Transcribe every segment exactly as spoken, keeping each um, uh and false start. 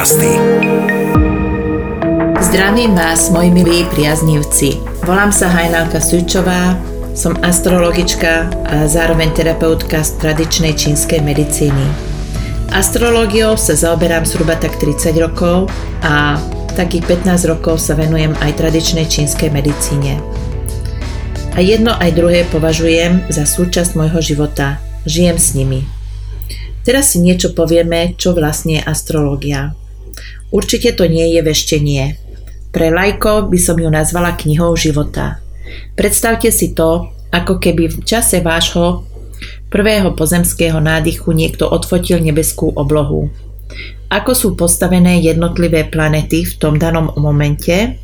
podcasty. Zdravím vás, moji milí priaznivci. Volám sa Hajnalka Sučová, som astrologička a zároveň terapeutka z tradičnej čínskej medicíny. Astrológiou sa zaoberám zhruba tak tridsať rokov a takých pätnásť rokov sa venujem aj tradičnej čínskej medicíne. A jedno aj druhé považujem za súčasť môjho života. Žijem s nimi. Teraz si niečo povieme, čo vlastne je astrológia. Určite to nie je veštenie. Pre laikov by som ju nazvala knihou života. Predstavte si to, ako keby v čase vášho prvého pozemského nádychu niekto odfotil nebeskú oblohu. Ako sú postavené jednotlivé planety v tom danom momente,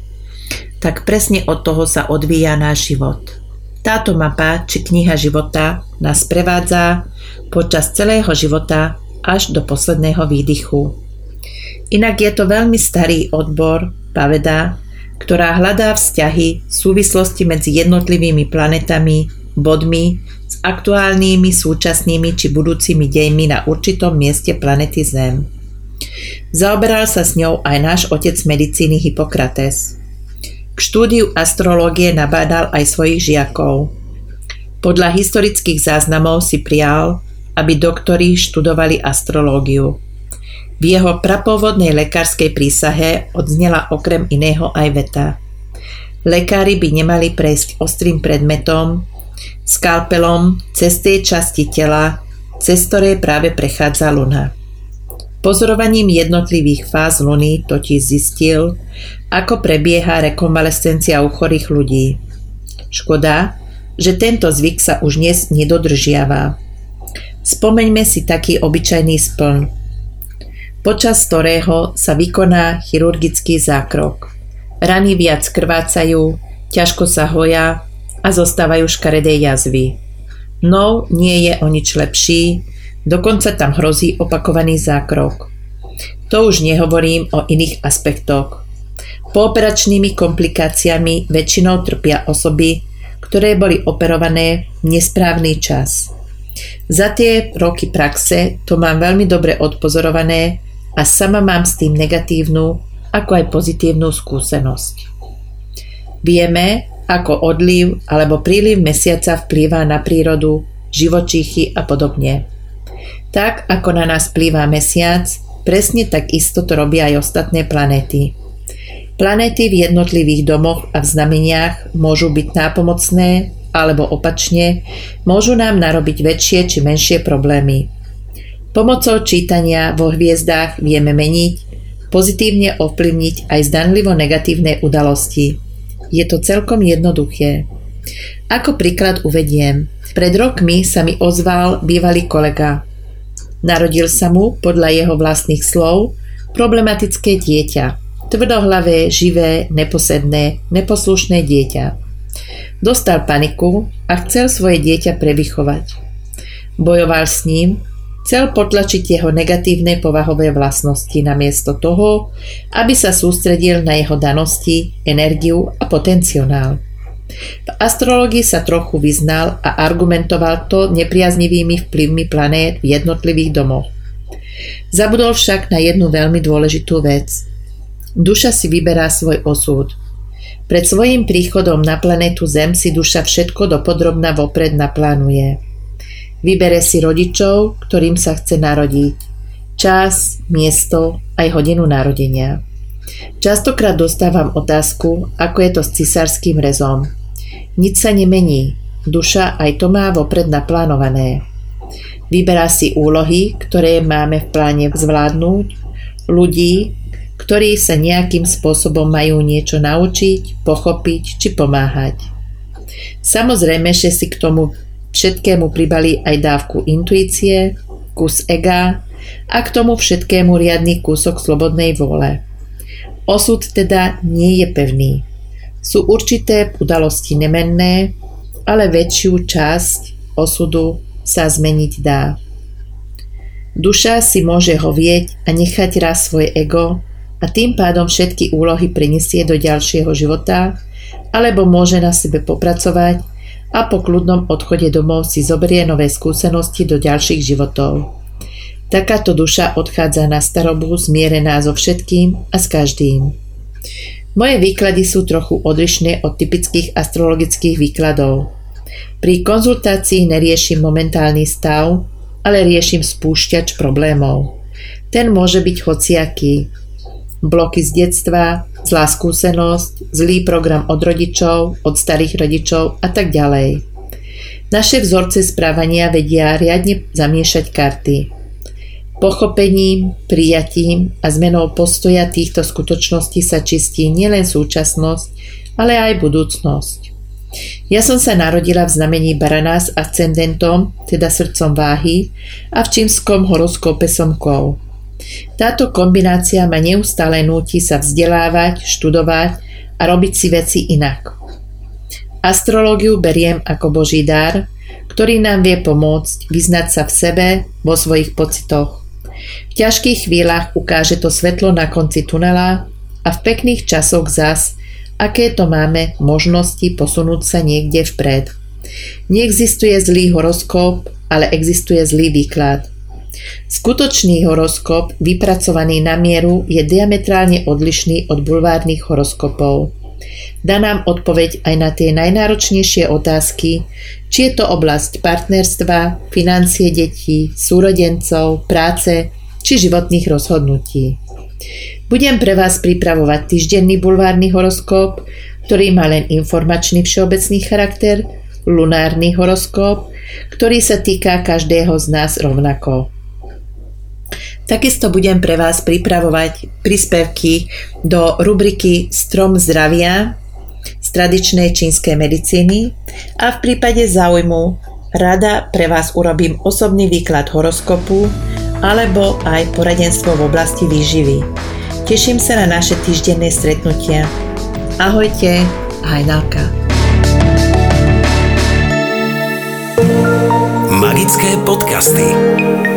tak presne od toho sa odvíja náš život. Táto mapa či kniha života nás prevádza počas celého života až do posledného výdychu. Inak je to veľmi starý odbor, paveda, ktorá hľadá vzťahy, súvislosti medzi jednotlivými planetami, bodmi s aktuálnymi, súčasnými či budúcimi dejmi na určitom mieste planety Zem. Zaoberal sa s ňou aj náš otec medicíny Hipokrates. K štúdiu astrológie nabádal aj svojich žiakov. Podľa historických záznamov si prial, aby doktori študovali astrológiu. V jeho prapôvodnej lekárskej prísahe odznela okrem iného aj veta: lekári by nemali prejsť ostrým predmetom, skalpelom, cez tej časti tela, cez ktorej práve prechádza luna. Pozorovaním jednotlivých fáz Luny totiž zistil, ako prebieha rekonvalescencia u chorých ľudí. Škoda, že tento zvyk sa už dnes nedodržiava. Spomeňme si taký obyčajný spln, počas ktorého sa vykoná chirurgický zákrok. Rany viac krvácajú, ťažko sa hoja a zostávajú škaredé jazvy. No, nie je o nič lepší, dokonca tam hrozí opakovaný zákrok. To už nehovorím o iných aspektoch. Pooperačnými komplikáciami väčšinou trpia osoby, ktoré boli operované v nesprávny čas. Za tie roky praxe to mám veľmi dobre odpozorované a sama mám s tým negatívnu, ako aj pozitívnu skúsenosť. Vieme, ako odliv alebo príliv mesiaca vplýva na prírodu, živočíchy a podobne. Tak, ako na nás vplýva mesiac, presne tak isto to robia aj ostatné planéty. Planéty v jednotlivých domoch a v znameniach môžu byť nápomocné, alebo opačne, môžu nám narobiť väčšie či menšie problémy. Pomocou čítania vo hviezdách vieme meniť, pozitívne ovplyvniť aj zdanlivo negatívne udalosti. Je to celkom jednoduché. Ako príklad uvediem, pred rokmi sa mi ozval bývalý kolega. Narodil sa mu, podľa jeho vlastných slov, problematické dieťa. Tvrdohlavé, živé, neposedné, neposlušné dieťa. Dostal paniku a chcel svoje dieťa prevychovať. Bojoval s ním, chcel potlačiť jeho negatívne povahové vlastnosti namiesto toho, aby sa sústredil na jeho danosti, energiu a potenciál. V astrológii sa trochu vyznal a argumentoval to nepriaznivými vplyvmi planét v jednotlivých domoch. Zabudol však na jednu veľmi dôležitú vec. Duša si vyberá svoj osud. Pred svojím príchodom na planétu Zem si duša všetko dopodrobna vopred naplánuje. Vybere si rodičov, ktorým sa chce narodiť, čas, miesto aj hodinu narodenia. Častokrát dostávam otázku, ako je to s cisárskym rezom. Nič sa nemení, duša aj to má vopred naplánované. Vyberá si úlohy, ktoré máme v pláne zvládnuť, ľudí, ktorí sa nejakým spôsobom majú niečo naučiť, pochopiť či pomáhať. Samozrejme, že si k tomu všetkému pribalí aj dávku intuície, kus ega a k tomu všetkému riadny kúsok slobodnej vôle. Osud teda nie je pevný. Sú určité udalosti nemenné, ale väčšiu časť osudu sa zmeniť dá. Duša si môže hovieť a nechať raz svoje ego a tým pádom všetky úlohy preniesie do ďalšieho života, alebo môže na sebe popracovať a po kľudnom odchode domov si zoberie nové skúsenosti do ďalších životov. Takáto duša odchádza na starobu zmierená so všetkým a s každým. Moje výklady sú trochu odlišné od typických astrologických výkladov. Pri konzultácii neriešim momentálny stav, ale riešim spúšťač problémov. Ten môže byť hociaký. Bloky z detstva, zlá skúsenosť, zlý program od rodičov, od starých rodičov a tak ďalej. Naše vzorce správania vedia riadne zamiešať karty. Pochopením, prijatím a zmenou postoja týchto skutočností sa čistí nielen súčasnosť, ale aj budúcnosť. Ja som sa narodila v znamení barana s ascendentom, teda srdcom váhy, a v čínskom horoskope somkov. Táto kombinácia ma neustále núti sa vzdelávať, študovať a robiť si veci inak. Astrológiu beriem ako boží dar, ktorý nám vie pomôcť vyznať sa v sebe, vo svojich pocitoch. V ťažkých chvíľach ukáže to svetlo na konci tunela a v pekných časoch zas, aké to máme možnosti posunúť sa niekde vpred. Neexistuje zlý horoskop, ale existuje zlý výklad. Skutočný horoskop, vypracovaný na mieru, je diametrálne odlišný od bulvárnych horoskopov. Dá nám odpoveď aj na tie najnáročnejšie otázky, či je to oblasť partnerstva, financie detí, súrodencov, práce či životných rozhodnutí. Budem pre vás pripravovať týždenný bulvárny horoskop, ktorý má len informačný všeobecný charakter, lunárny horoskop, ktorý sa týka každého z nás rovnako. Takisto budem pre vás pripravovať príspevky do rubriky Strom zdravia z tradičnej čínskej medicíny a v prípade záujmu rada pre vás urobím osobný výklad horoskopu alebo aj poradenstvo v oblasti výživy. Teším sa na naše týždenné stretnutia. Ahojte, Hajnalka. Magické podcasty.